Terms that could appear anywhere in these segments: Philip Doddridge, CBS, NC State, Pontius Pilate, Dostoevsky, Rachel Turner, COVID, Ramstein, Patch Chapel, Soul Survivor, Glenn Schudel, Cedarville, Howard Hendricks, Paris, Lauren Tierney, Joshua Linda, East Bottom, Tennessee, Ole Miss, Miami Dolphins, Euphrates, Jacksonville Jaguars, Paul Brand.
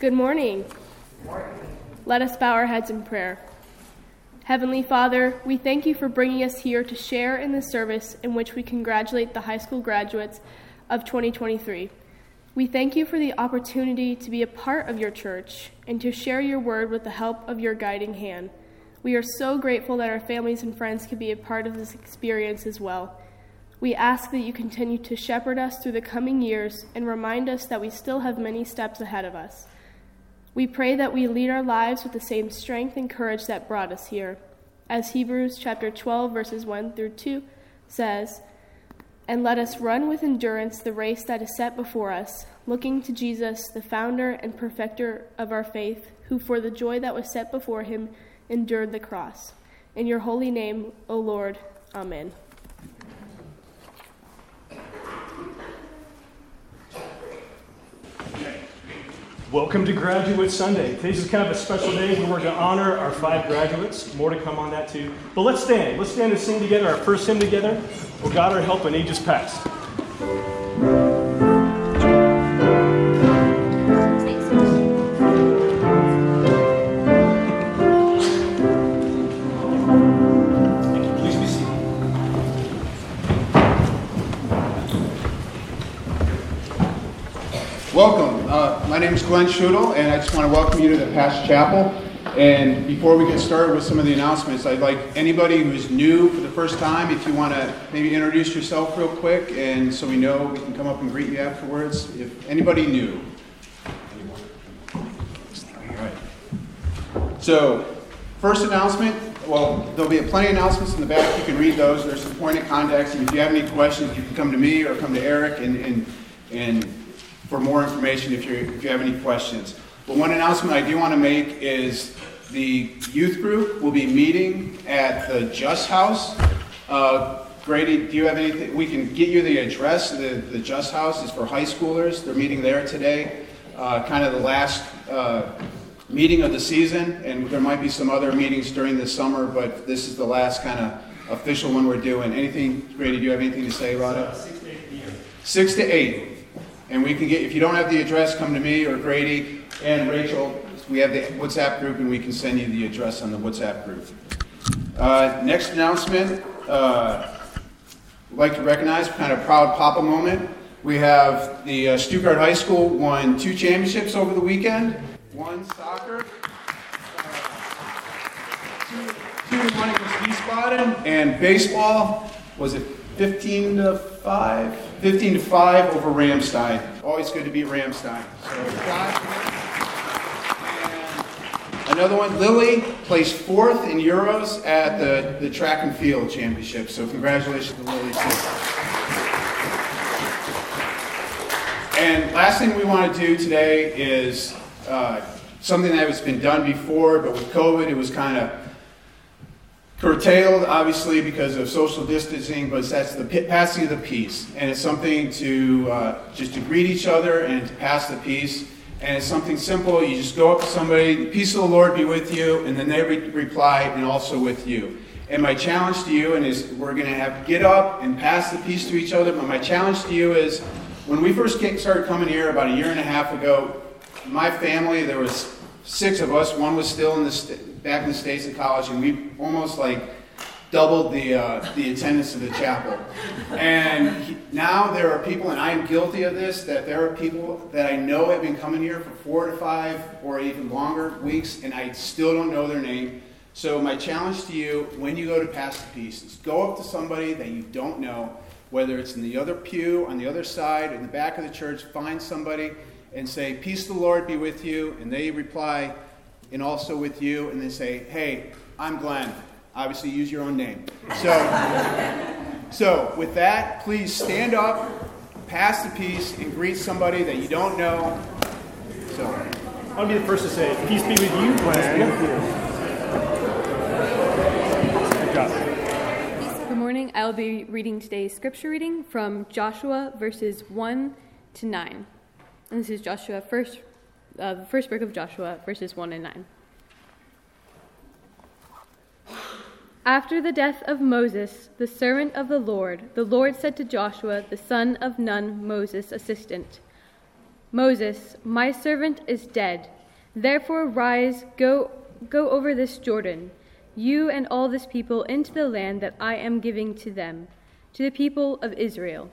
Good morning. Good morning. Let us bow our heads in prayer. Heavenly Father, we thank you for bringing us here to share in this service in which we congratulate the high school graduates of 2023. We thank you for the opportunity to be a part of your church and to share your word with the help of your guiding hand. We are so grateful that our families and friends can be a part of this experience as well. We ask that you continue to shepherd us through the coming years and remind us that we still have many steps ahead of us. We pray that we lead our lives with the same strength and courage that brought us here. As Hebrews chapter 12, verses 1 through 2 says, "And let us run with endurance the race that is set before us, looking to Jesus, the founder and perfecter of our faith, who for the joy that was set before him endured the cross. In your holy name, O Lord, amen." Welcome to Graduate Sunday. This is kind of a special day where we're going to honor our 5 graduates. More to come on that too. But let's stand. Let's stand and sing together, our first hymn together, "O God, Our Help in Ages Past." Welcome. My name is Glenn Schudel, and I just want to welcome you to the Patch Chapel. And before we get started with some of the announcements, I'd like anybody who's new for the first time, if you want to maybe introduce yourself real quick, and so we know we can come up and greet you afterwards. If anybody new. All right. So, first announcement. Well, there'll be plenty of announcements in the back. You can read those. There's some point of contacts, and if you have any questions, you can come to me or come to Eric and for more information if you have any questions. But one announcement I do want to make is the youth group will be meeting at the Just House. Grady, do you have anything? We can get you the address. The Just House is for high schoolers. They're meeting there today, kind of the last meeting of the season, and there might be some other meetings during the summer, but this is the last kind of official one we're doing. Anything, Grady, do you have anything to say about it? 6 to 8 p.m. 6 to 8. And we can get, if you don't have the address, come to me or Grady and Rachel. We have the WhatsApp group, and we can send you the address on the WhatsApp group. Next announcement, I'd like to recognize, kind of proud Papa moment. We have the Stuttgart High School won 2 championships over the weekend. One soccer, 2 to 1 against East Bottom, and baseball was it 15 to 5? 15 to 5 over Ramstein. Always good to be at Ramstein. So, and another one, Lily placed 4th in Euros at the track and field championship. So congratulations to Lily, too. And last thing we want to do today is something that has been done before, but with COVID it was kind of curtailed, obviously, because of social distancing, but that's the passing of the peace. And it's something to just to greet each other and to pass the peace. And it's something simple. You just go up to somebody, "The peace of the Lord be with you," and then they reply, "and also with you." And my challenge to you is we're going to have get up and pass the peace to each other. But my challenge to you is when we first started coming here about a year and a half ago, my family, there was 6 of us. One was still in the back in the States at college, and we almost like doubled the attendance of the chapel. And now there are people, and I am guilty of this, that there are people that I know have been coming here for 4 to 5 or even longer weeks, and I still don't know their name. So my challenge to you, when you go to pass the peace, is go up to somebody that you don't know, whether it's in the other pew, on the other side, in the back of the church, find somebody and say, "Peace the Lord be with you," and they reply, "and also with you," and then say, "Hey, I'm Glenn." Obviously, use your own name. So with that, please stand up, pass the peace, and greet somebody that you don't know. So I'll be the first to say, "Peace be with you, Glenn." Good job. Good morning. I will be reading today's scripture reading from Joshua verses 1 to 9, and this is Joshua first. The first book of Joshua, verses 1 and 9. "After the death of Moses, the servant of the Lord said to Joshua, the son of Nun, Moses' assistant, Moses, my servant is dead. Therefore rise, go over this Jordan, you and all this people, into the land that I am giving to them, to the people of Israel.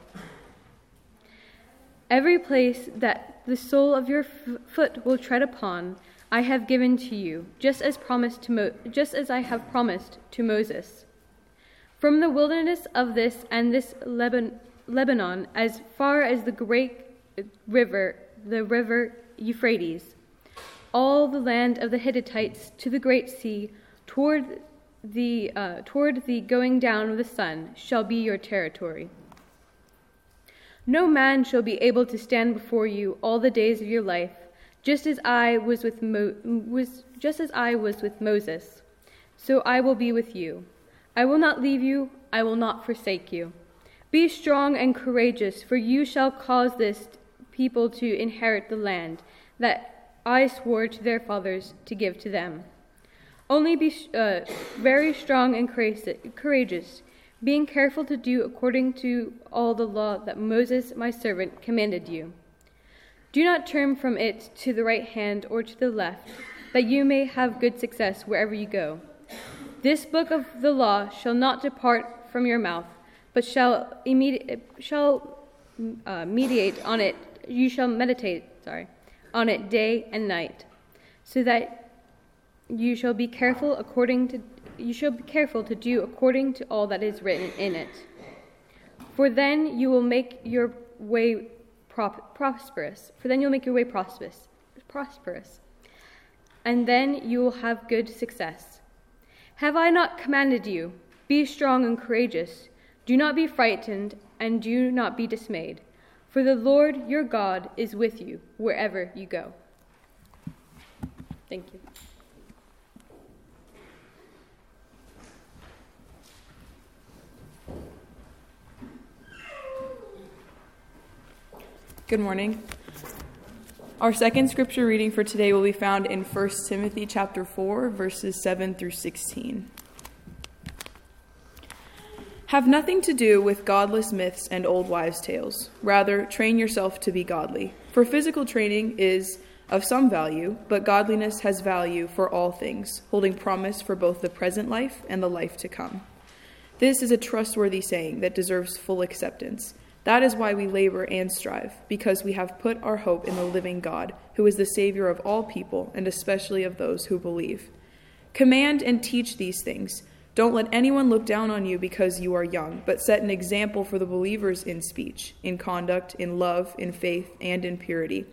Every place that the sole of your foot will tread upon, I have given to you, just as I have promised to Moses. From the wilderness of this and this Lebanon, as far as the great river, the river Euphrates, all the land of the Hittites to the great sea, toward the going down of the sun, shall be your territory. No man shall be able to stand before you all the days of your life, just as I was with Moses, so I will be with you. I will not leave you, I will not forsake you. Be strong and courageous, for you shall cause this people to inherit the land that I swore to their fathers to give to them. Only be very strong and courageous, being careful to do according to all the law that Moses, my servant, commanded you. Do not turn from it to the right hand or to the left, that you may have good success wherever you go. This book of the law shall not depart from your mouth, but you shall meditate on it day and night, so that you shall be careful to do according to all that is written in it. For then you will make your way prosperous. And then you will have good success. Have I not commanded you? Be strong and courageous. Do not be frightened, and do not be dismayed. For the Lord your God is with you wherever you go. Thank you. Good morning. Our second scripture reading for today will be found in 1 Timothy chapter 4, verses 7 through 16. Have nothing to do with godless myths and old wives' tales. Rather, train yourself to be godly. For physical training is of some value, but godliness has value for all things, holding promise for both the present life and the life to come. This is a trustworthy saying that deserves full acceptance. That is why we labor and strive, because we have put our hope in the living God, who is the Savior of all people, and especially of those who believe. Command and teach these things. Don't let anyone look down on you because you are young, but set an example for the believers in speech, in conduct, in love, in faith, and in purity.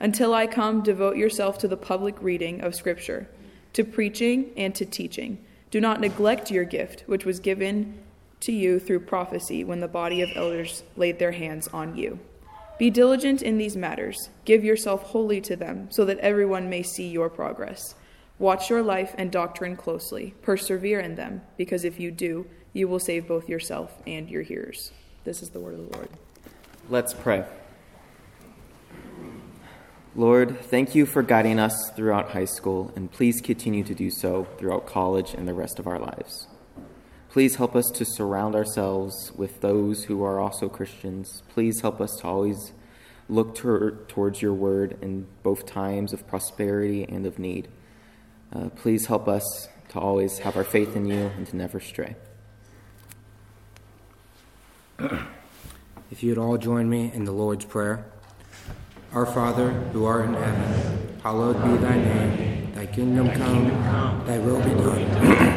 Until I come, devote yourself to the public reading of Scripture, to preaching and to teaching. Do not neglect your gift, which was given to you through prophecy when the body of elders laid their hands on you. Be diligent in these matters. Give yourself wholly to them, so that everyone may see your progress. Watch your life and doctrine closely. Persevere in them, because if you do, you will save both yourself and your hearers. This is the word of the Lord. Let's pray. Lord, thank you for guiding us throughout high school, and please continue to do so throughout college and the rest of our lives. Please help us to surround ourselves with those who are also Christians. Please help us to always look towards your word in both times of prosperity and of need. Please help us to always have our faith in you and to never stray. If you'd all join me in the Lord's Prayer. Our Father, who art in heaven, hallowed be thy name. Thy kingdom come, thy will be done.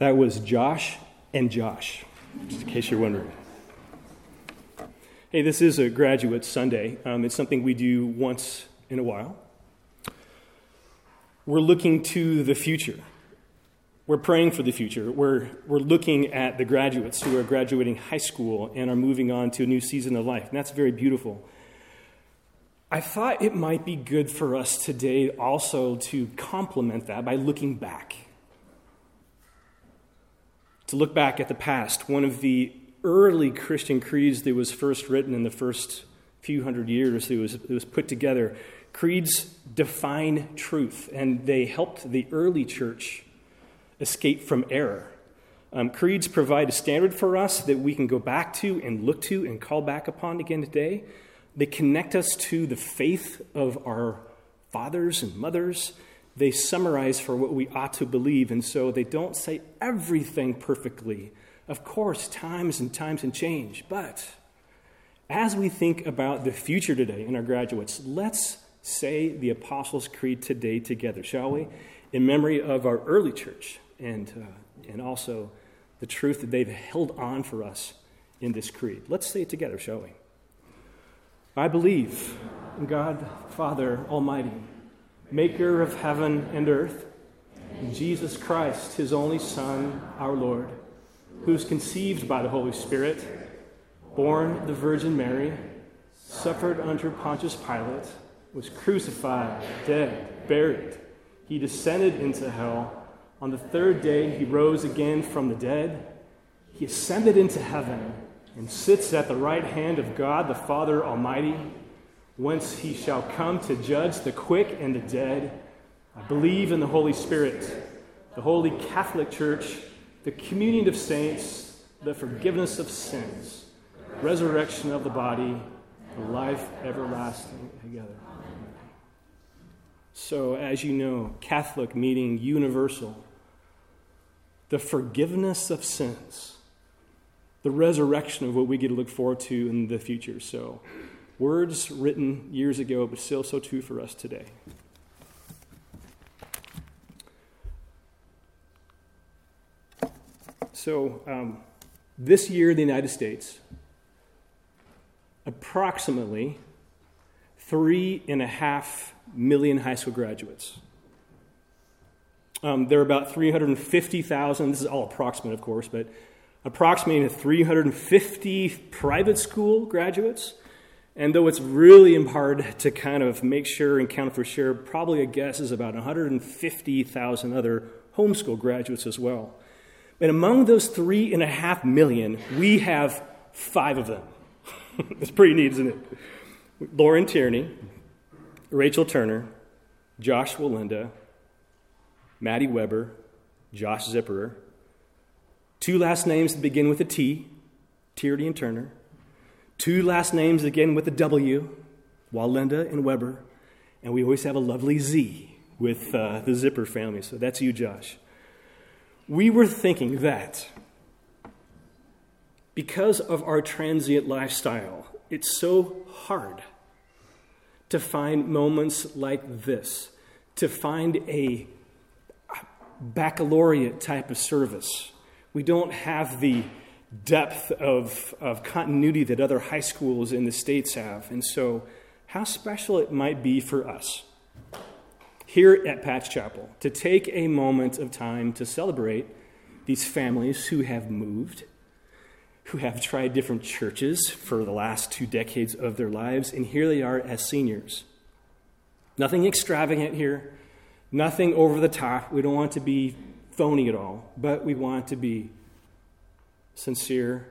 That was Josh and Josh, just in case you're wondering. Hey, this is a Graduate Sunday. It's something we do once in a while. We're looking to the future. We're praying for the future. We're looking at the graduates who are graduating high school and are moving on to a new season of life, and that's very beautiful. I thought it might be good for us today also to complement that by looking back. To look back at the past, one of the early Christian creeds that was first written in the first few hundred years, it was put together. Creeds define truth, and they helped the early church escape from error. Creeds provide a standard for us that we can go back to and look to and call back upon again today. They connect us to the faith of our fathers and mothers. They summarize for what we ought to believe, and so they don't say everything perfectly. Of course, times and change, but as we think about the future today in our graduates, let's say the Apostles' Creed today together, shall we? In memory of our early church and also the truth that they've held on for us in this creed. Let's say it together, shall we? I believe in God, Father Almighty, maker of heaven and earth, and Jesus Christ, his only Son, our Lord, who was conceived by the Holy Spirit, born of the Virgin Mary, suffered under Pontius Pilate, was crucified, dead, buried. He descended into hell. On the third day, he rose again from the dead. He ascended into heaven and sits at the right hand of God the Father Almighty, whence he shall come to judge the quick and the dead. I believe in the Holy Spirit, the Holy Catholic Church, the communion of saints, the forgiveness of sins, resurrection of the body, the life everlasting together. So, as you know, Catholic meaning universal, the forgiveness of sins, the resurrection of what we get to look forward to in the future. So, words written years ago, but still so true for us today. So, this year in the United States, approximately 3.5 million high school graduates. There are about 350,000, this is all approximate, of course, but approximately 350 private school graduates. And though it's really hard to kind of make sure and count for sure, probably a guess is about 150,000 other homeschool graduates as well. And among those 3.5 million, we have 5 of them. It's pretty neat, isn't it? Lauren Tierney, Rachel Turner, Joshua Linda, Maddie Weber, Josh Zipperer. 2 last names that begin with a T, Tierney and Turner. 2 last names again with a W, Walinda and Weber. And we always have a lovely Z with the Zipper family. So that's you, Josh. We were thinking that because of our transient lifestyle, it's so hard to find moments like this, to find a baccalaureate type of service. We don't have the depth of continuity that other high schools in the States have. And so how special it might be for us here at Patch Chapel, to take a moment of time to celebrate these families who have moved, who have tried different churches for the last 2 decades of their lives, and here they are as seniors. Nothing extravagant here, nothing over the top. We don't want to be phony at all, but we want to be sincere,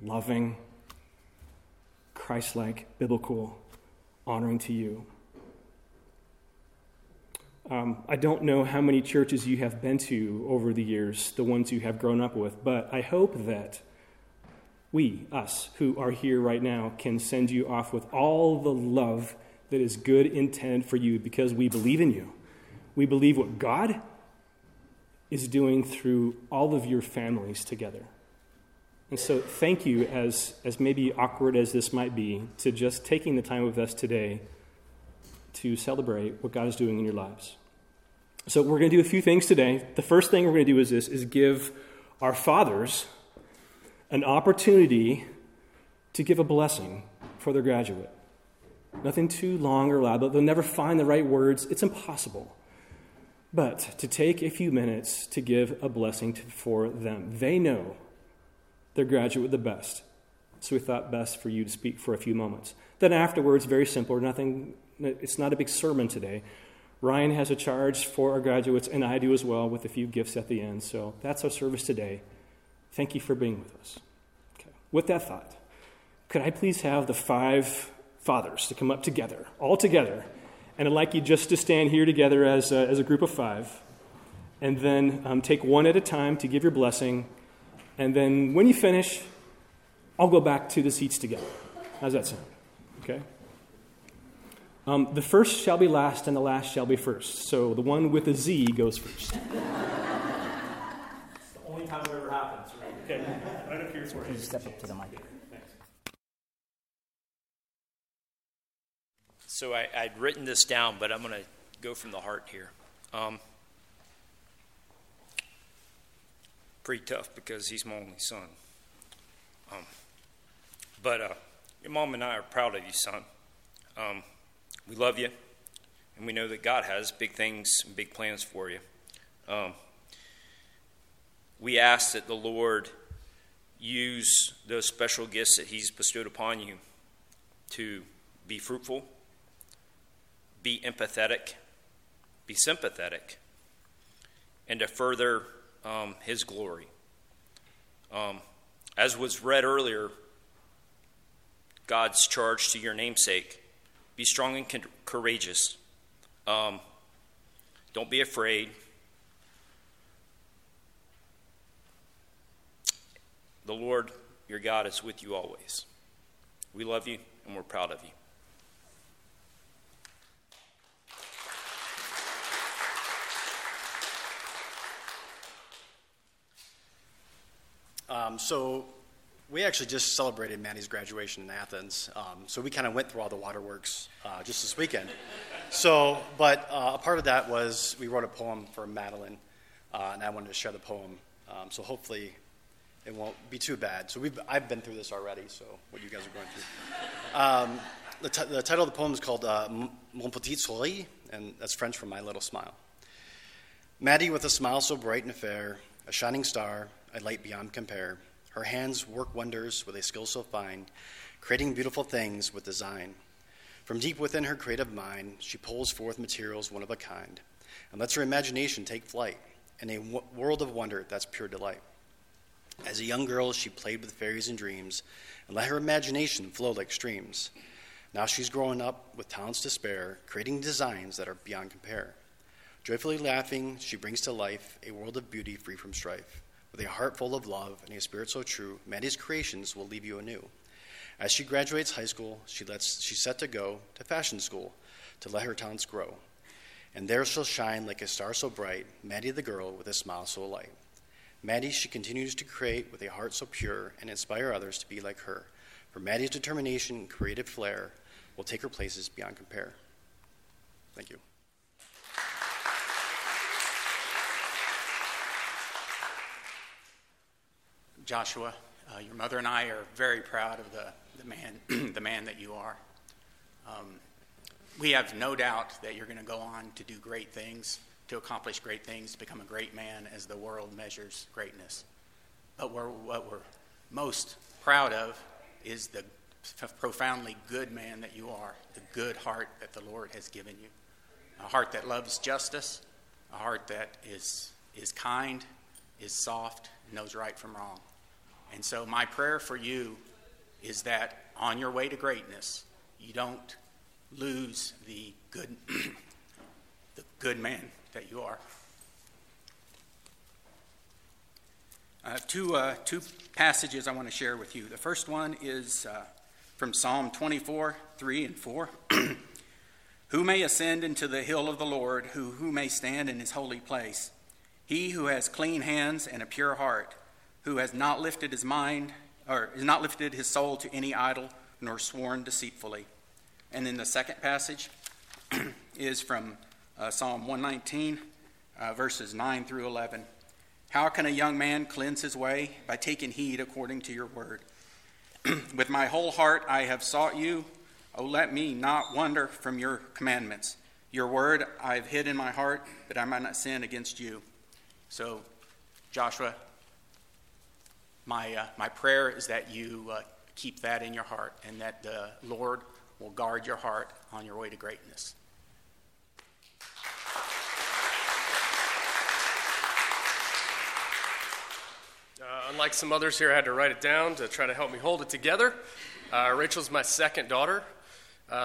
loving, Christ-like, biblical, honoring to you. I don't know how many churches you have been to over the years, the ones you have grown up with, but I hope that us who are here right now can send you off with all the love that is good intended for you, because we believe in you. We believe what God is doing through all of your families together. And so thank you, as maybe awkward as this might be, to just taking the time with us today to celebrate what God is doing in your lives. So we're going to do a few things today. The first thing we're going to do is give our fathers an opportunity to give a blessing for their graduate. Nothing too long or loud, but they'll never find the right words. It's impossible. But to take a few minutes to give a blessing for them. They know their graduate the best. So we thought best for you to speak for a few moments. Then afterwards, very simple, nothing. It's not a big sermon today. Ryan has a charge for our graduates, and I do as well, with a few gifts at the end. So that's our service today. Thank you for being with us. Okay. With that thought, could I please have the five fathers to come up together, all together, and I'd like you just to stand here together as a group of five, and then take one at a time to give your blessing, and then when you finish, I'll go back to the seats together. How's that sound? Okay. The first shall be last, and the last shall be first. So the one with a Z goes first. It's the only time it ever happens, right? Okay. Right up here. So please step up to the mic. Thanks. So I'd written this down, but I'm going to go from the heart here. Pretty tough because he's my only son. But your mom and I are proud of you, son. We love you, and we know that God has big things and big plans for you. We ask that the Lord use those special gifts that he's bestowed upon you to be fruitful, be empathetic, be sympathetic, and to further his glory. As was read earlier, God's charge to your namesake. Be strong and courageous. Don't be afraid. The Lord, your God, is with you always. We love you, and we're proud of you. So we actually just celebrated Maddie's graduation in Athens, so we kind of went through all the waterworks just this weekend. But a part of that was we wrote a poem for Madeline, and I wanted to share the poem, so hopefully it won't be too bad. So I've been through this already, so what you guys are going through. The title of the poem is called Mon Petit Sourire, and that's French for My Little Smile. Maddie, with a smile so bright and fair, a shining star, a light beyond compare, her hands work wonders with a skill so fine, creating beautiful things with design. From deep within her creative mind, she pulls forth materials one of a kind and lets her imagination take flight in a world of wonder that's pure delight. As a young girl, she played with fairies and dreams and let her imagination flow like streams. Now she's growing up with talents to spare, creating designs that are beyond compare. Joyfully laughing, she brings to life a world of beauty free from strife. With a heart full of love and a spirit so true, Maddie's creations will leave you anew. As she graduates high school, she's set to go to fashion school to let her talents grow. And there she'll shine like a star so bright, Maddie the girl with a smile so light. Maddie, she continues to create with a heart so pure and inspire others to be like her. For Maddie's determination and creative flair will take her places beyond compare. Thank you. Joshua, your mother and I are very proud of the man the man that you are. We have no doubt that you're going to go on to do great things, to accomplish great things, to become a great man as the world measures greatness. But what we're most proud of is the profoundly good man that you are, the good heart that the Lord has given you, a heart that loves justice, a heart that is kind, is soft, and knows right from wrong. And so my prayer for you is that on your way to greatness, you don't lose the good the good man that you are. I have two passages I want to share with you. The first one is from Psalm 24, 3 and 4. Who may ascend into the hill of the Lord, who may stand in his holy place? He who has clean hands and a pure heart, who has not lifted his mind, or has not lifted his soul to any idol, nor sworn deceitfully. And then the second passage is from Psalm 119, verses 9 through 11. How can a young man cleanse his way? By taking heed according to your word. With my whole heart I have sought you. Oh, let me not wander from your commandments. Your word I have hid in my heart, that I might not sin against you. So, Joshua, my prayer is that you keep that in your heart, and that the Lord will guard your heart on your way to greatness. Unlike some others here, I had to write it down to try to help me hold it together. Rachel's my second daughter,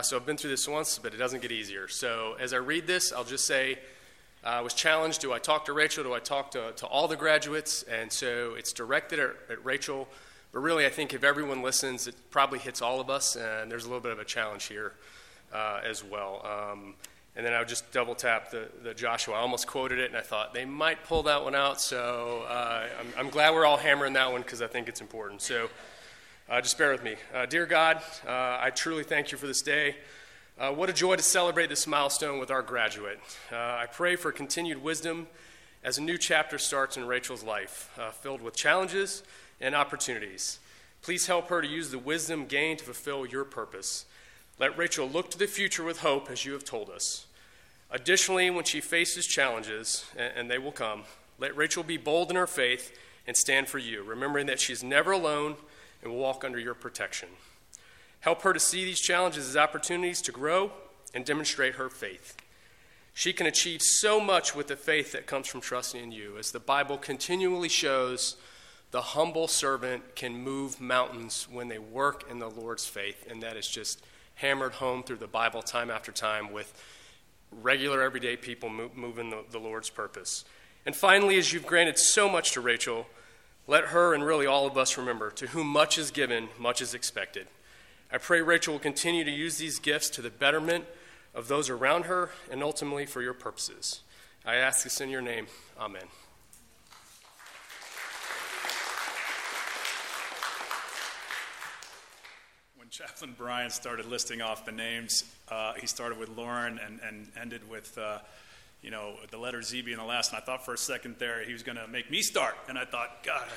so I've been through this once, but it doesn't get easier. So as I read this, I'll just say I was challenged. Do I talk to Rachel? Do I talk to all the graduates? And so it's directed at Rachel, but really I think if everyone listens, it probably hits all of us, and there's a little bit of a challenge here as well. And then I would just double tap the Joshua. I almost quoted it, and I thought they might pull that one out. So I'm glad we're all hammering that one because I think it's important. So just bear with me. Dear God, I truly thank you for this day. What a joy to celebrate this milestone with our graduate. I pray for continued wisdom as a new chapter starts in Rachel's life, filled with challenges and opportunities. Please help her to use the wisdom gained to fulfill your purpose. Let Rachel look to the future with hope, as you have told us. Additionally, when she faces challenges, and they will come, let Rachel be bold in her faith and stand for you, remembering that she's never alone and will walk under your protection. Help her to see these challenges as opportunities to grow and demonstrate her faith. She can achieve so much with the faith that comes from trusting in you. As the Bible continually shows, the humble servant can move mountains when they work in the Lord's faith, and that is just hammered home through the Bible time after time with regular everyday people moving the Lord's purpose. And finally, as you've granted so much to Rachel, let her and really all of us remember, to whom much is given, much is expected. I pray Rachel will continue to use these gifts to the betterment of those around her and ultimately for your purposes. I ask this in your name. Amen. Chaplain Brian started listing off the names. He started with Lauren and ended with, the letter ZB in the last. And I thought for a second there he was going to make me start. And I thought, God,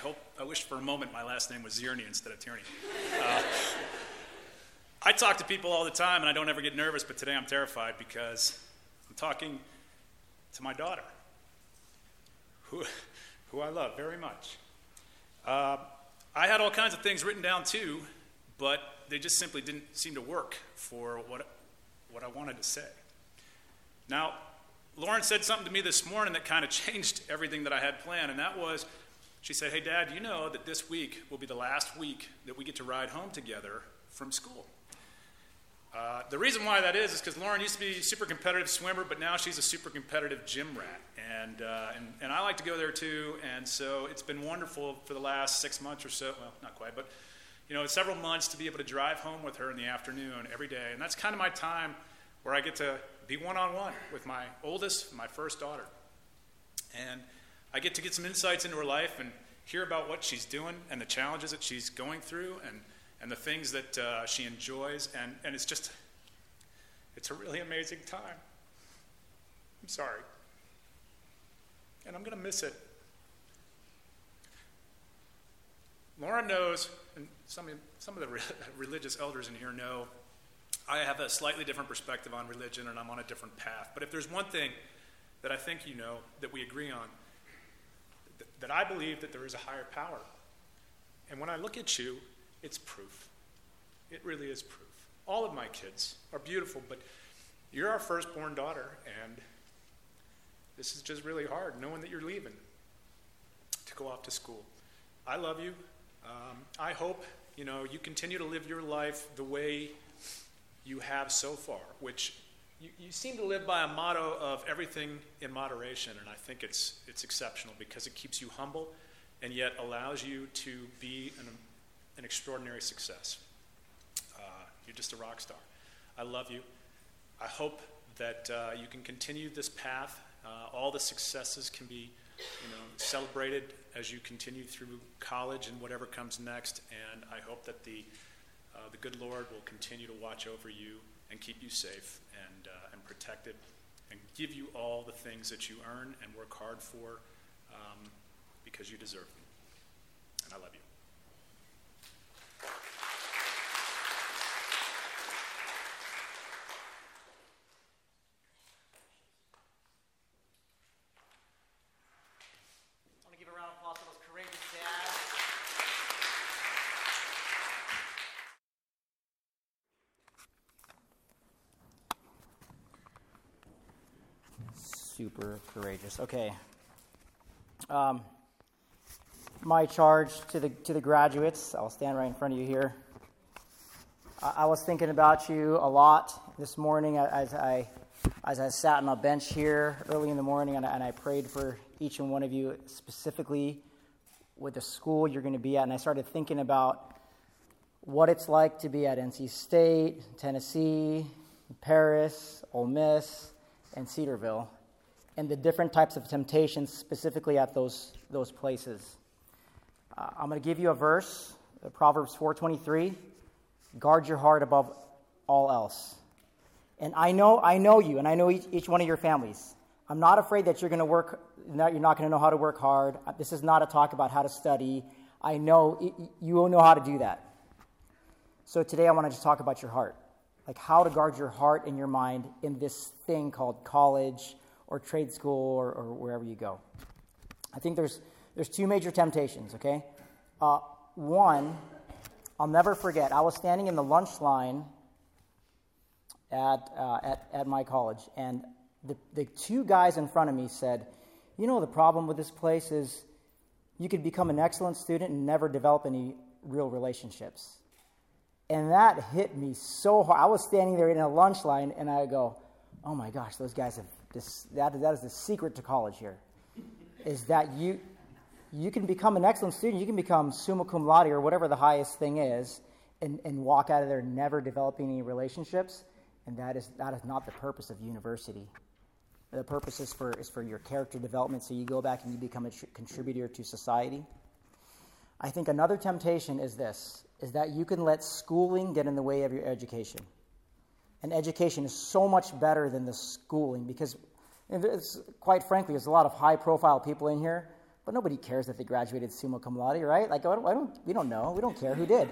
I wish for a moment my last name was Zierney instead of Tierney. I talk to people all the time, and I don't ever get nervous. But today I'm terrified because I'm talking to my daughter, who I love very much. I had all kinds of things written down too, but they just simply didn't seem to work for what I wanted to say. Now, Lauren said something to me this morning that kind of changed everything that I had planned, and that was, she said, hey, Dad, you know that this week will be the last week that we get to ride home together from school. The reason why that is because Lauren used to be a super competitive swimmer, but now she's a super competitive gym rat, and I like to go there too, and so it's been wonderful for the last 6 months or so, well, not quite, but several months to be able to drive home with her in the afternoon every day. And that's kind of my time where I get to be one-on-one with my oldest, my first daughter. And I get to get some insights into her life and hear about what she's doing and the challenges that she's going through and the things that she enjoys. And it's just, it's a really amazing time. I'm sorry. And I'm going to miss it. Lauren knows, and some of the religious elders in here know, I have a slightly different perspective on religion, and I'm on a different path. But if there's one thing that I think that we agree on, that I believe that there is a higher power. And when I look at you, it's proof. It really is proof. All of my kids are beautiful, but you're our firstborn daughter, and this is just really hard, knowing that you're leaving to go off to school. I love you. I hope, you continue to live your life the way you have so far, which you seem to live by a motto of everything in moderation, and I think it's exceptional because it keeps you humble and yet allows you to be an extraordinary success. You're just a rock star. I love you. I hope that you can continue this path. All the successes can be celebrated as you continue through college and whatever comes next, and I hope that the good Lord will continue to watch over you and keep you safe and protected and give you all the things that you earn and work hard for because you deserve them. And I love you. super courageous. Okay. My charge to the graduates. I'll stand right in front of you here. I was thinking about you a lot this morning as I sat on a bench here early in the morning, and I prayed for each and one of you, specifically with the school you're going to be at. And I started thinking about what it's like to be at NC State, Tennessee, Paris, Ole Miss, and Cedarville, and the different types of temptations specifically at those places. I'm going to give you a verse, Proverbs 4:23. Guard your heart above all else. And I know you, and I know each one of your families. I'm not afraid that you're not going to know how to work hard. This is not a talk about how to study. I know you will know how to do that. So today I want to just talk about your heart, like how to guard your heart and your mind in this thing called college or trade school or wherever you go. I think there's two major temptations, okay? One, I'll never forget. I was standing in the lunch line at my college, and the two guys in front of me said, "You know, the problem with this place is you could become an excellent student and never develop any real relationships." And that hit me so hard. I was standing there in a lunch line, and I go, "Oh my gosh, those guys have this. That is the secret to college here, is that you can become an excellent student, you can become summa cum laude or whatever the highest thing is, and walk out of there never developing any relationships." And that is not the purpose of university. The purpose is for your character development, so you go back and you become a contributor to society. I think another temptation is that you can let schooling get in the way of your education. And education is so much better than the schooling, because quite frankly, there's a lot of high-profile people in here, but nobody cares that they graduated summa cum laude, right? Like, we don't know. We don't care who did.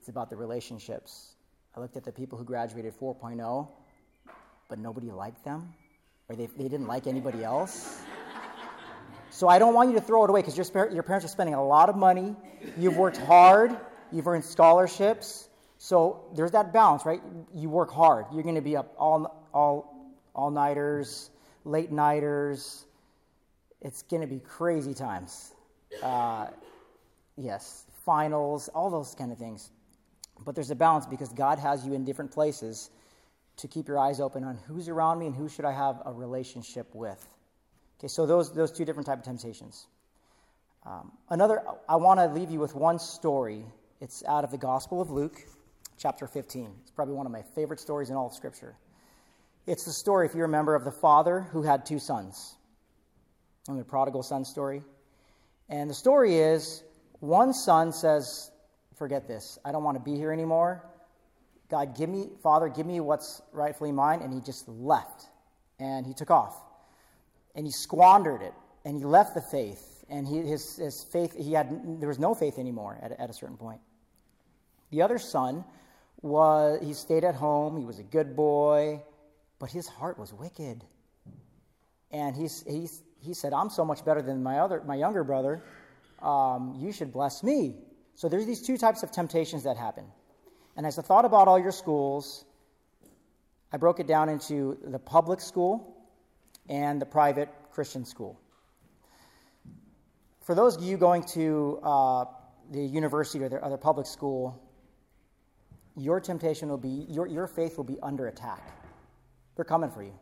It's about the relationships. I looked at the people who graduated 4.0, but nobody liked them, or they didn't like anybody else. So I don't want you to throw it away, because your parents are spending a lot of money. You've worked hard. You've earned scholarships. So there's that balance, right? You work hard. You're going to be up all-nighters, late-nighters. It's going to be crazy times. Yes, finals, all those kind of things. But there's a balance, because God has you in different places to keep your eyes open on who's around me and who should I have a relationship with. Okay, so those two different type of temptations. Another, I want to leave you with one story. It's out of the Gospel of Luke, chapter 15. It's probably one of my favorite stories in all of Scripture. It's the story, if you remember, of the father who had two sons, and the prodigal son story. And the story is, one son says, "Forget this. I don't want to be here anymore. God, Father, give me what's rightfully mine." And he just left, and he took off, and he squandered it, and he left the faith, and his faith, there was no faith anymore at a certain point. The other son he stayed at home. He was a good boy, but his heart was wicked, and he said, "I'm so much better than my younger brother. You should bless me." So there's these two types of temptations that happen. And as I thought about all your schools, I broke it down into the public school and the private Christian school. For those of you going to the university or their other public school, your temptation will be, your faith will be under attack. They're coming for you.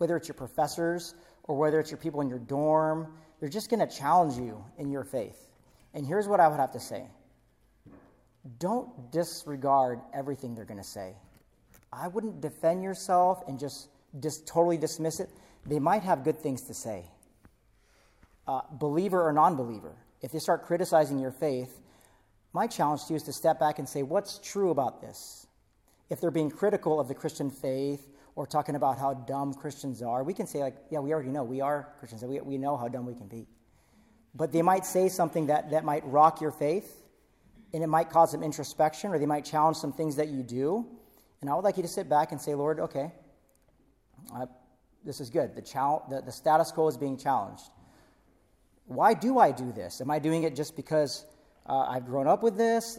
Whether it's your professors or whether it's your people in your dorm, they're just going to challenge you in your faith. And here's what I would have to say. Don't disregard everything they're going to say. I wouldn't defend yourself and just totally dismiss it. They might have good things to say. Believer or non-believer, if they start criticizing your faith, my challenge to you is to step back and say, what's true about this? If they're being critical of the Christian faith or talking about how dumb Christians are, we can say, like, yeah, we already know. We are Christians. We know how dumb we can be. But they might say something that might rock your faith, and it might cause some introspection, or they might challenge some things that you do. And I would like you to sit back and say, Lord, okay, this is good. The status quo is being challenged. Why do I do this? Am I doing it just because I've grown up with this?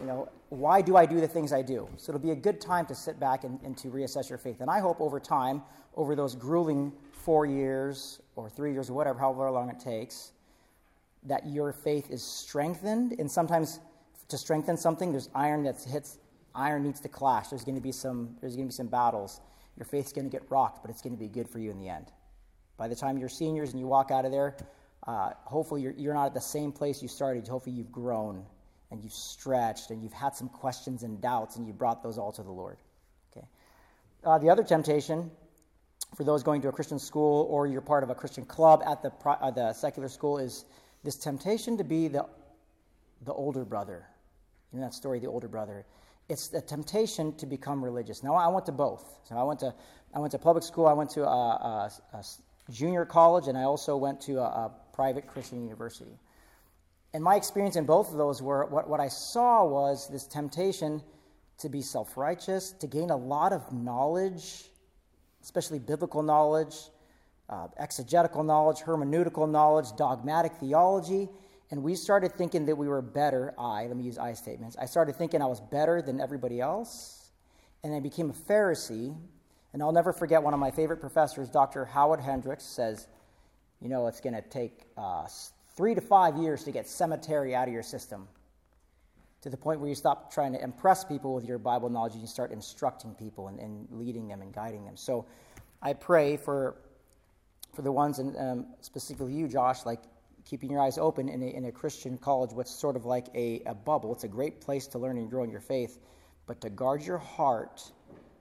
You know, why do I do the things I do? So it'll be a good time to sit back and to reassess your faith. And I hope over time, over those grueling 4 years or 3 years or whatever, however long it takes, that your faith is strengthened. And sometimes to strengthen something, there's iron that hits, iron needs to clash. There's going to be some battles. Your faith's going to get rocked, but it's going to be good for you in the end. By the time you're seniors and you walk out of there, hopefully you're not at the same place you started. Hopefully you've grown and you've stretched and you've had some questions and doubts and you brought those all to the Lord. Okay. The other temptation for those going to a Christian school or you're part of a Christian club at the secular school is this temptation to be the older brother. You know that story, the older brother. It's the temptation to become religious. Now, I went to both. So I went to public school. I went to a junior college, and I also went to a private Christian university. And my experience in both of those were, what I saw was this temptation to be self-righteous, to gain a lot of knowledge, especially biblical knowledge, exegetical knowledge, hermeneutical knowledge, dogmatic theology. And we started thinking that we were better. Let me use I statements. I started thinking I was better than everybody else. And I became a Pharisee. And I'll never forget one of my favorite professors, Dr. Howard Hendricks, says, you know, it's going to take 3 to 5 years to get cemetery out of your system, to the point where you stop trying to impress people with your Bible knowledge and you start instructing people and leading them and guiding them. So I pray for the ones, and specifically you, Josh, like, keeping your eyes open in a Christian college, what's sort of like a bubble. It's a great place to learn and grow in your faith, but to guard your heart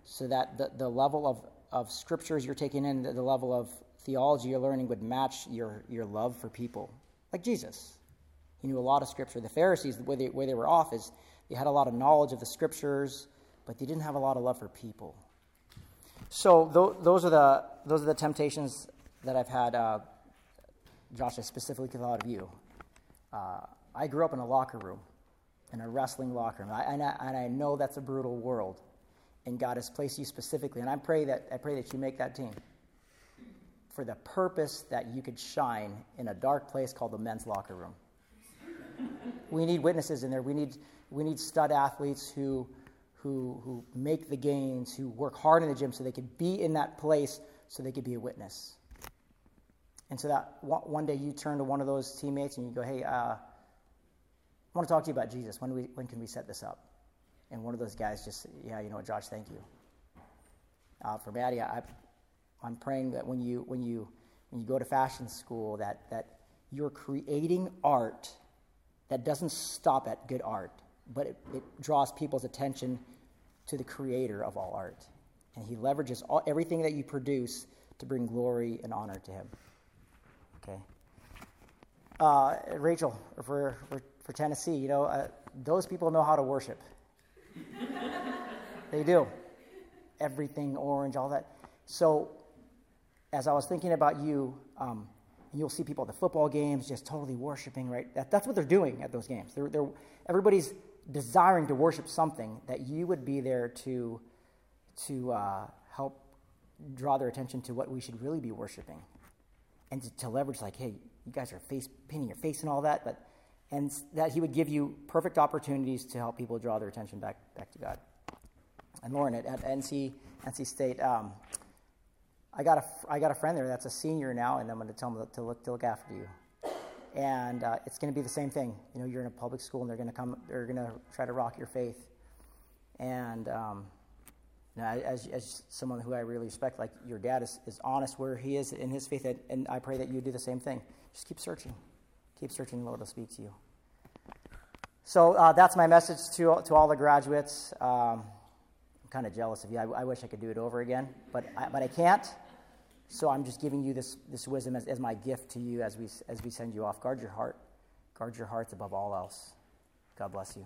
so that the level of scriptures you're taking in, the level of theology you're learning would match your love for people. Like Jesus. He knew a lot of scripture. The Pharisees, the way they were off is they had a lot of knowledge of the scriptures, but they didn't have a lot of love for people. So those are the temptations that I've had. Josh, I specifically thought of you. I grew up in a locker room, in a wrestling locker room. I know that's a brutal world, and God has placed you specifically. And I pray that you make that team for the purpose that you could shine in a dark place called the men's locker room. We need witnesses in there. We need stud athletes who make the gains, who work hard in the gym so they could be in that place, so they could be a witness. And so that one day you turn to one of those teammates and you go, hey, I want to talk to you about Jesus. When can we set this up? And one of those guys just, yeah, you know what, Josh, thank you. For Maddie, I'm praying that when you go to fashion school, that you're creating art that doesn't stop at good art, but it draws people's attention to the creator of all art. And he leverages everything that you produce to bring glory and honor to him. Okay, Rachel, for Tennessee, you know, those people know how to worship. They do. Everything orange, all that. So as I was thinking about you, and you'll see people at the football games just totally worshiping, right? That's what they're doing at those games. They're everybody's desiring to worship something, that you would be there to help draw their attention to what we should really be worshiping. And to leverage, like, hey, you guys are painting your face and all that, but and that he would give you perfect opportunities to help people draw their attention back to God. And Lauren at NC State, I got a friend there that's a senior now, and I'm going to tell him to look after you. And it's going to be the same thing. You know, you're in a public school, and they're going to try to rock your faith. And now, as someone who I really respect, like your dad is honest where he is in his faith, and I pray that you do the same thing. Just keep searching. Keep searching, Lord will speak to you. So that's my message to all the graduates. I'm kind of jealous of you. I wish I could do it over again, but I can't. So I'm just giving you this wisdom as my gift to you as we send you off. Guard your heart. Guard your hearts above all else. God bless you.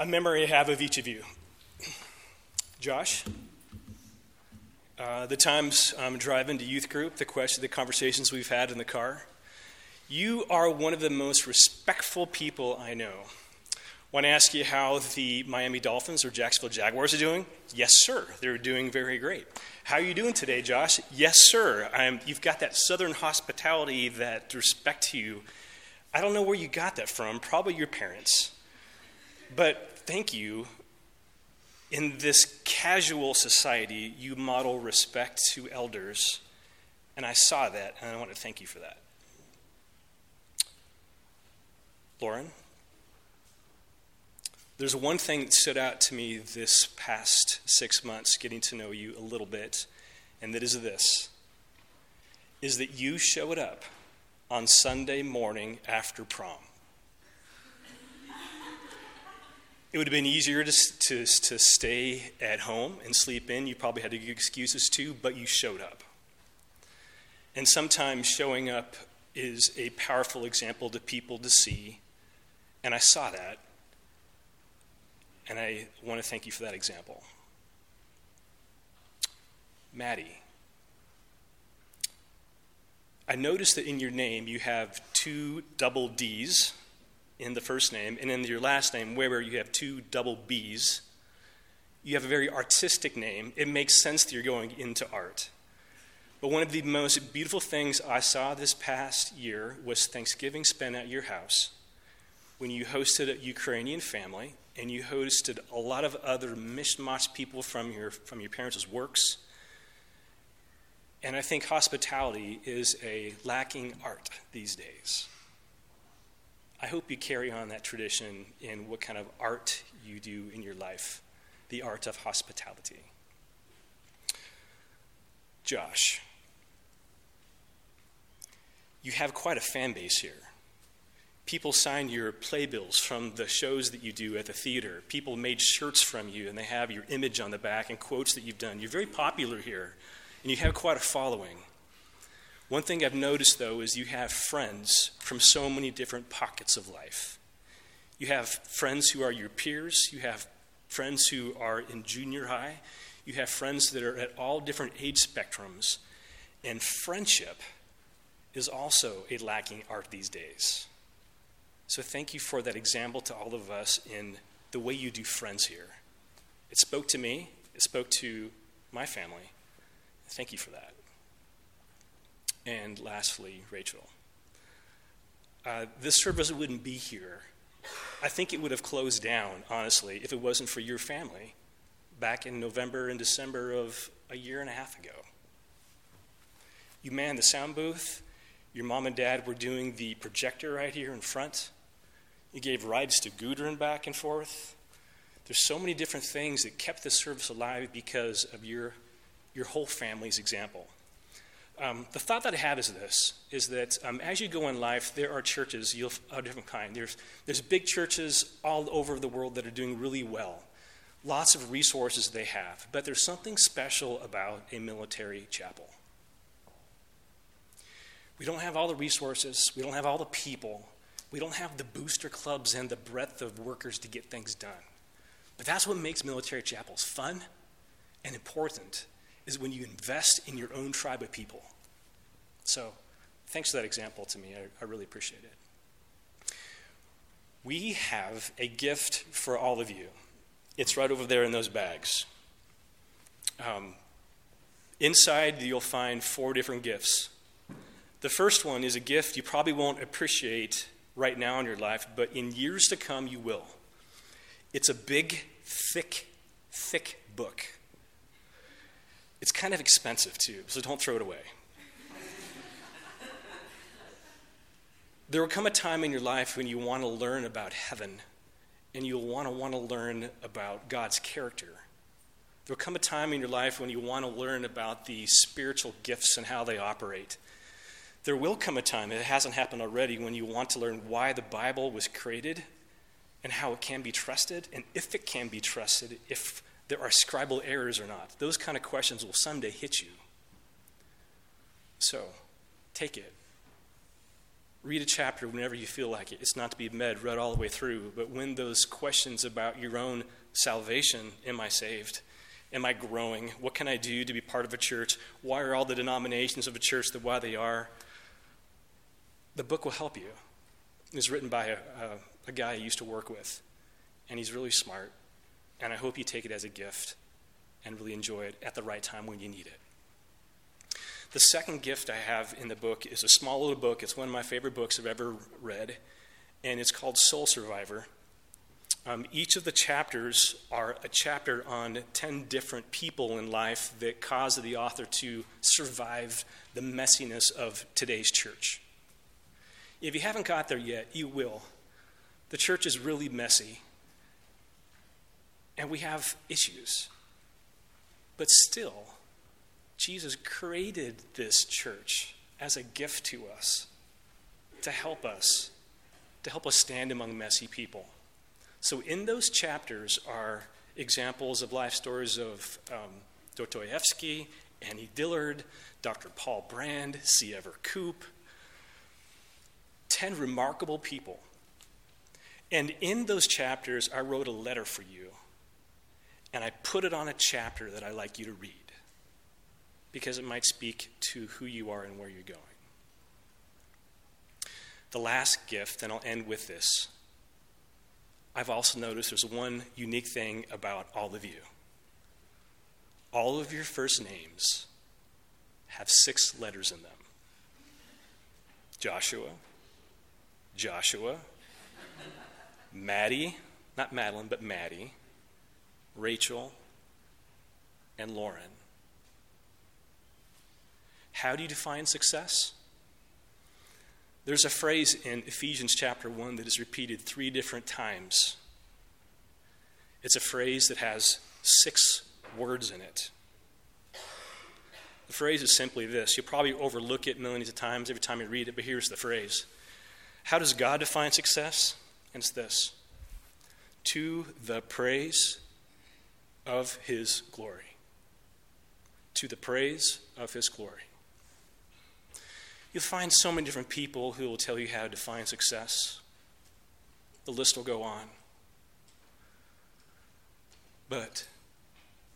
A memory I have of each of you. Josh, the times I'm driving to youth group, the conversations we've had in the car, you are one of the most respectful people I know. Want to ask you how the Miami Dolphins or Jacksonville Jaguars are doing? Yes, sir. They're doing very great. How are you doing today, Josh? Yes, sir. You've got that southern hospitality, that respect to you. I don't know where you got that from, probably your parents. But thank you. In this casual society, you model respect to elders, and I saw that, and I want to thank you for that. Lauren, there's one thing that stood out to me this past 6 months, getting to know you a little bit, and that is this, is that you showed up on Sunday morning after prom. It would have been easier to stay at home and sleep in. You probably had to give excuses too, but you showed up. And sometimes showing up is a powerful example to people to see. And I saw that. And I want to thank you for that example. Maddie, I noticed that in your name you have two double D's. In the first name, and in your last name, Weber, you have two double B's. You have a very artistic name. It makes sense that you're going into art. But one of the most beautiful things I saw this past year was Thanksgiving spent at your house when you hosted a Ukrainian family, and you hosted a lot of other mishmash people from your parents' works. And I think hospitality is a lacking art these days. I hope you carry on that tradition in what kind of art you do in your life, the art of hospitality. Josh, you have quite a fan base here. People signed your playbills from the shows that you do at the theater. People made shirts from you, and they have your image on the back and quotes that you've done. You're very popular here, and you have quite a following. One thing I've noticed, though, is you have friends from so many different pockets of life. You have friends who are your peers. You have friends who are in junior high. You have friends that are at all different age spectrums. And friendship is also a lacking art these days. So thank you for that example to all of us in the way you do friends here. It spoke to me. It spoke to my family. Thank you for that. And lastly, Rachel, this service wouldn't be here. I think it would have closed down, honestly, if it wasn't for your family back in November and December of a year and a half ago. You manned the sound booth. Your mom and dad were doing the projector right here in front. You gave rides to Gudrun back and forth. There's so many different things that kept this service alive because of your whole family's example. The thought that I have is this, is that as you go in life, there are churches of different kind. There's big churches all over the world that are doing really well. Lots of resources they have. But there's something special about a military chapel. We don't have all the resources. We don't have all the people. We don't have the booster clubs and the breadth of workers to get things done. But that's what makes military chapels fun and important, is when you invest in your own tribe of people. So thanks for that example to me. I really appreciate it. We have a gift for all of you. It's right over there in those bags. Inside, you'll find 4 different gifts. The first one is a gift you probably won't appreciate right now in your life, but in years to come, you will. It's a big, thick book. It's kind of expensive, too, so don't throw it away. There will come a time in your life when you want to learn about heaven, and you'll want to learn about God's character. There will come a time in your life when you want to learn about the spiritual gifts and how they operate. There will come a time, it hasn't happened already, when you want to learn why the Bible was created and how it can be trusted, and if it can be trusted, if there are scribal errors or not. Those kind of questions will someday hit you. So, take it. Read a chapter whenever you feel like it. It's not to be read all the way through, but when those questions about your own salvation, am I saved? Am I growing? What can I do to be part of a church? Why are all the denominations of a church why they are? The book will help you. It was written by a guy I used to work with. and he's really smart, and I hope you take it as a gift and really enjoy it at the right time when you need it. The second gift I have in the book is a small little book. It's one of my favorite books I've ever read, and it's called Soul Survivor. Each of the chapters are a chapter on 10 different people in life that caused the author to survive the messiness of today's church. If you haven't got there yet, you will. The church is really messy, and we have issues. But still, Jesus created this church as a gift to us, to help us stand among messy people. So in those chapters are examples of life stories of Dostoevsky, Annie Dillard, Dr. Paul Brand, C. Everett Koop, 10 remarkable people. And in those chapters, I wrote a letter for you, and I put it on a chapter that I'd like you to read, because it might speak to who you are and where you're going. The last gift, and I'll end with this, I've also noticed there's one unique thing about all of you. All of your first names have 6 letters in them. Joshua, Maddie, not Madeline, but Maddie, Rachel, and Lauren. How do you define success? There's a phrase in Ephesians chapter 1 that is repeated 3 different times. It's a phrase that has 6 words in it. The phrase is simply this. You'll probably overlook it millions of times every time you read it, but here's the phrase. How does God define success? And it's this: to the praise of his glory. To the praise of his glory. You'll find so many different people who will tell you how to define success. The list will go on. But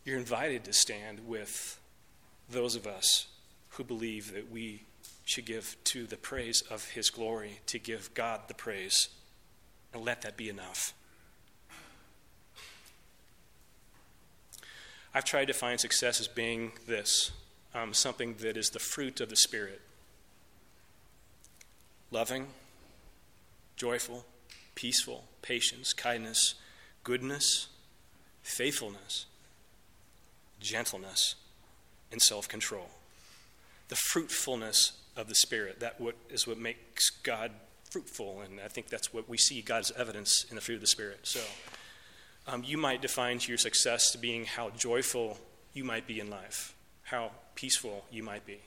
you're invited to stand with those of us who believe that we should give to the praise of his glory, to give God the praise, and let that be enough. I've tried to define success as being this, something that is the fruit of the Spirit. Loving, joyful, peaceful, patience, kindness, goodness, faithfulness, gentleness, and self-control. The fruitfulness of the Spirit, that is what makes God fruitful, and I think that's what we see God's evidence in the fruit of the Spirit. So you might define your success to being how joyful you might be in life, how peaceful you might be,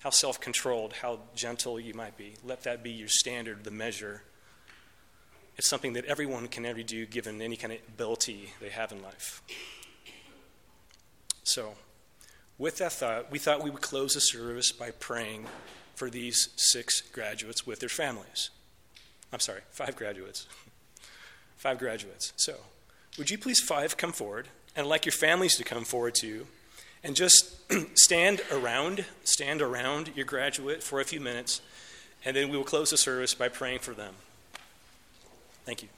how self-controlled, how gentle you might be. Let that be your standard, the measure. It's something that everyone can ever do given any kind of ability they have in life. So with that thought, we thought we would close the service by praying for these 6 graduates with their families. I'm sorry, 5 graduates. 5 graduates. So would you please 5 come forward, and I'd like your families to come forward too, and just stand around your graduate for a few minutes, and then we will close the service by praying for them. Thank you.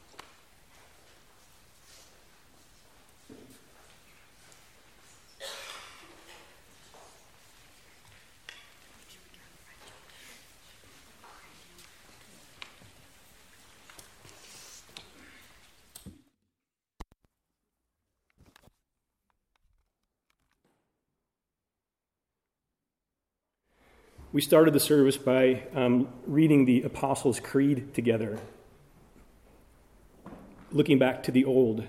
We started the service by reading the Apostles' Creed together, looking back to the old.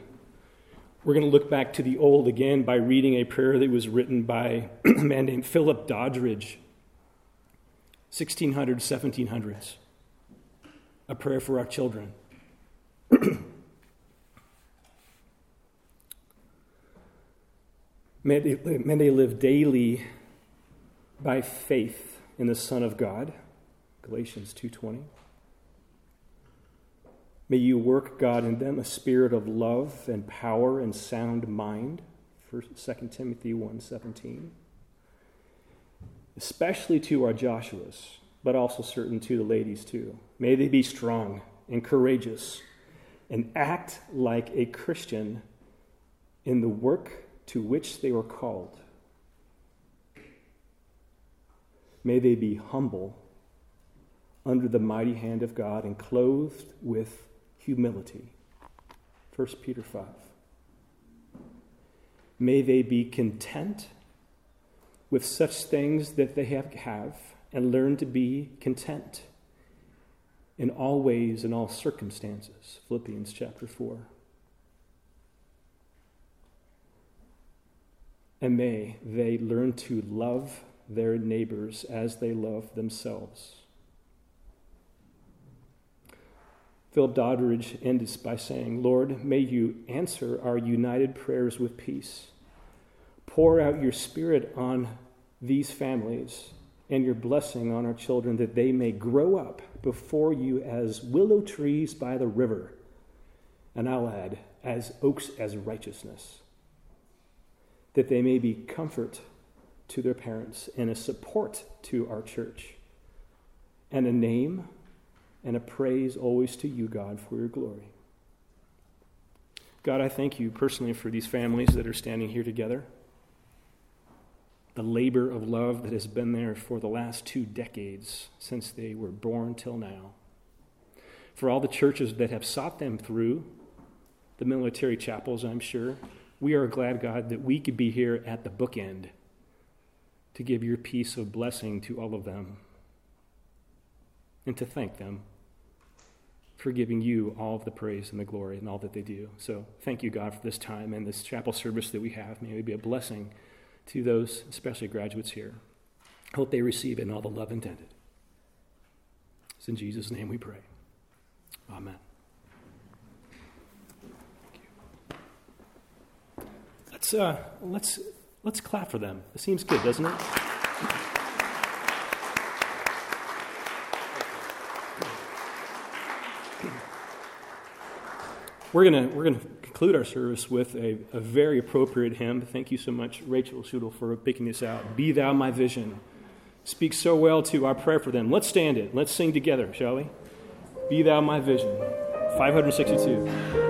We're going to look back to the old again by reading a prayer that was written by a man named Philip Doddridge, 1600s, 1700s, a prayer for our children. May they live daily by faith in the Son of God, Galatians 2:20. May you work, God, in them a spirit of love and power and sound mind, 2 Timothy 1:17. Especially to our Joshuas, but also certain to the ladies too. May they be strong and courageous, and act like a Christian in the work to which they were called. May they be humble under the mighty hand of God and clothed with humility. 1 Peter 5. May they be content with such things that they have and learn to be content in all ways, in all circumstances. Philippians chapter 4. And may they learn to love their neighbors as they love themselves. Philip Doddridge ends by saying, Lord, may you answer our united prayers with peace. Pour out your Spirit on these families and your blessing on our children, that they may grow up before you as willow trees by the river. And I'll add, as oaks as righteousness, that they may be comfort to their parents and a support to our church and a name and a praise always to you, God, for your glory. God, I thank you personally for these families that are standing here together. The labor of love that has been there for the last 2 decades since they were born till now. For all the churches that have sought them through, the military chapels, I'm sure, we are glad, God, that we could be here at the bookend to give your peace of blessing to all of them and to thank them for giving you all of the praise and the glory and all that they do. So thank you, God, for this time and this chapel service that we have. May it be a blessing to those, especially graduates here. I hope they receive it in all the love intended. It's in Jesus' name we pray. Amen. Thank you. Let's clap for them. It seems good, doesn't it? We're gonna conclude our service with a very appropriate hymn. Thank you so much, Rachel Schudel, for picking this out. Be Thou My Vision. Speaks so well to our prayer for them. Let's stand it. Let's sing together, shall we? Be Thou My Vision. 562.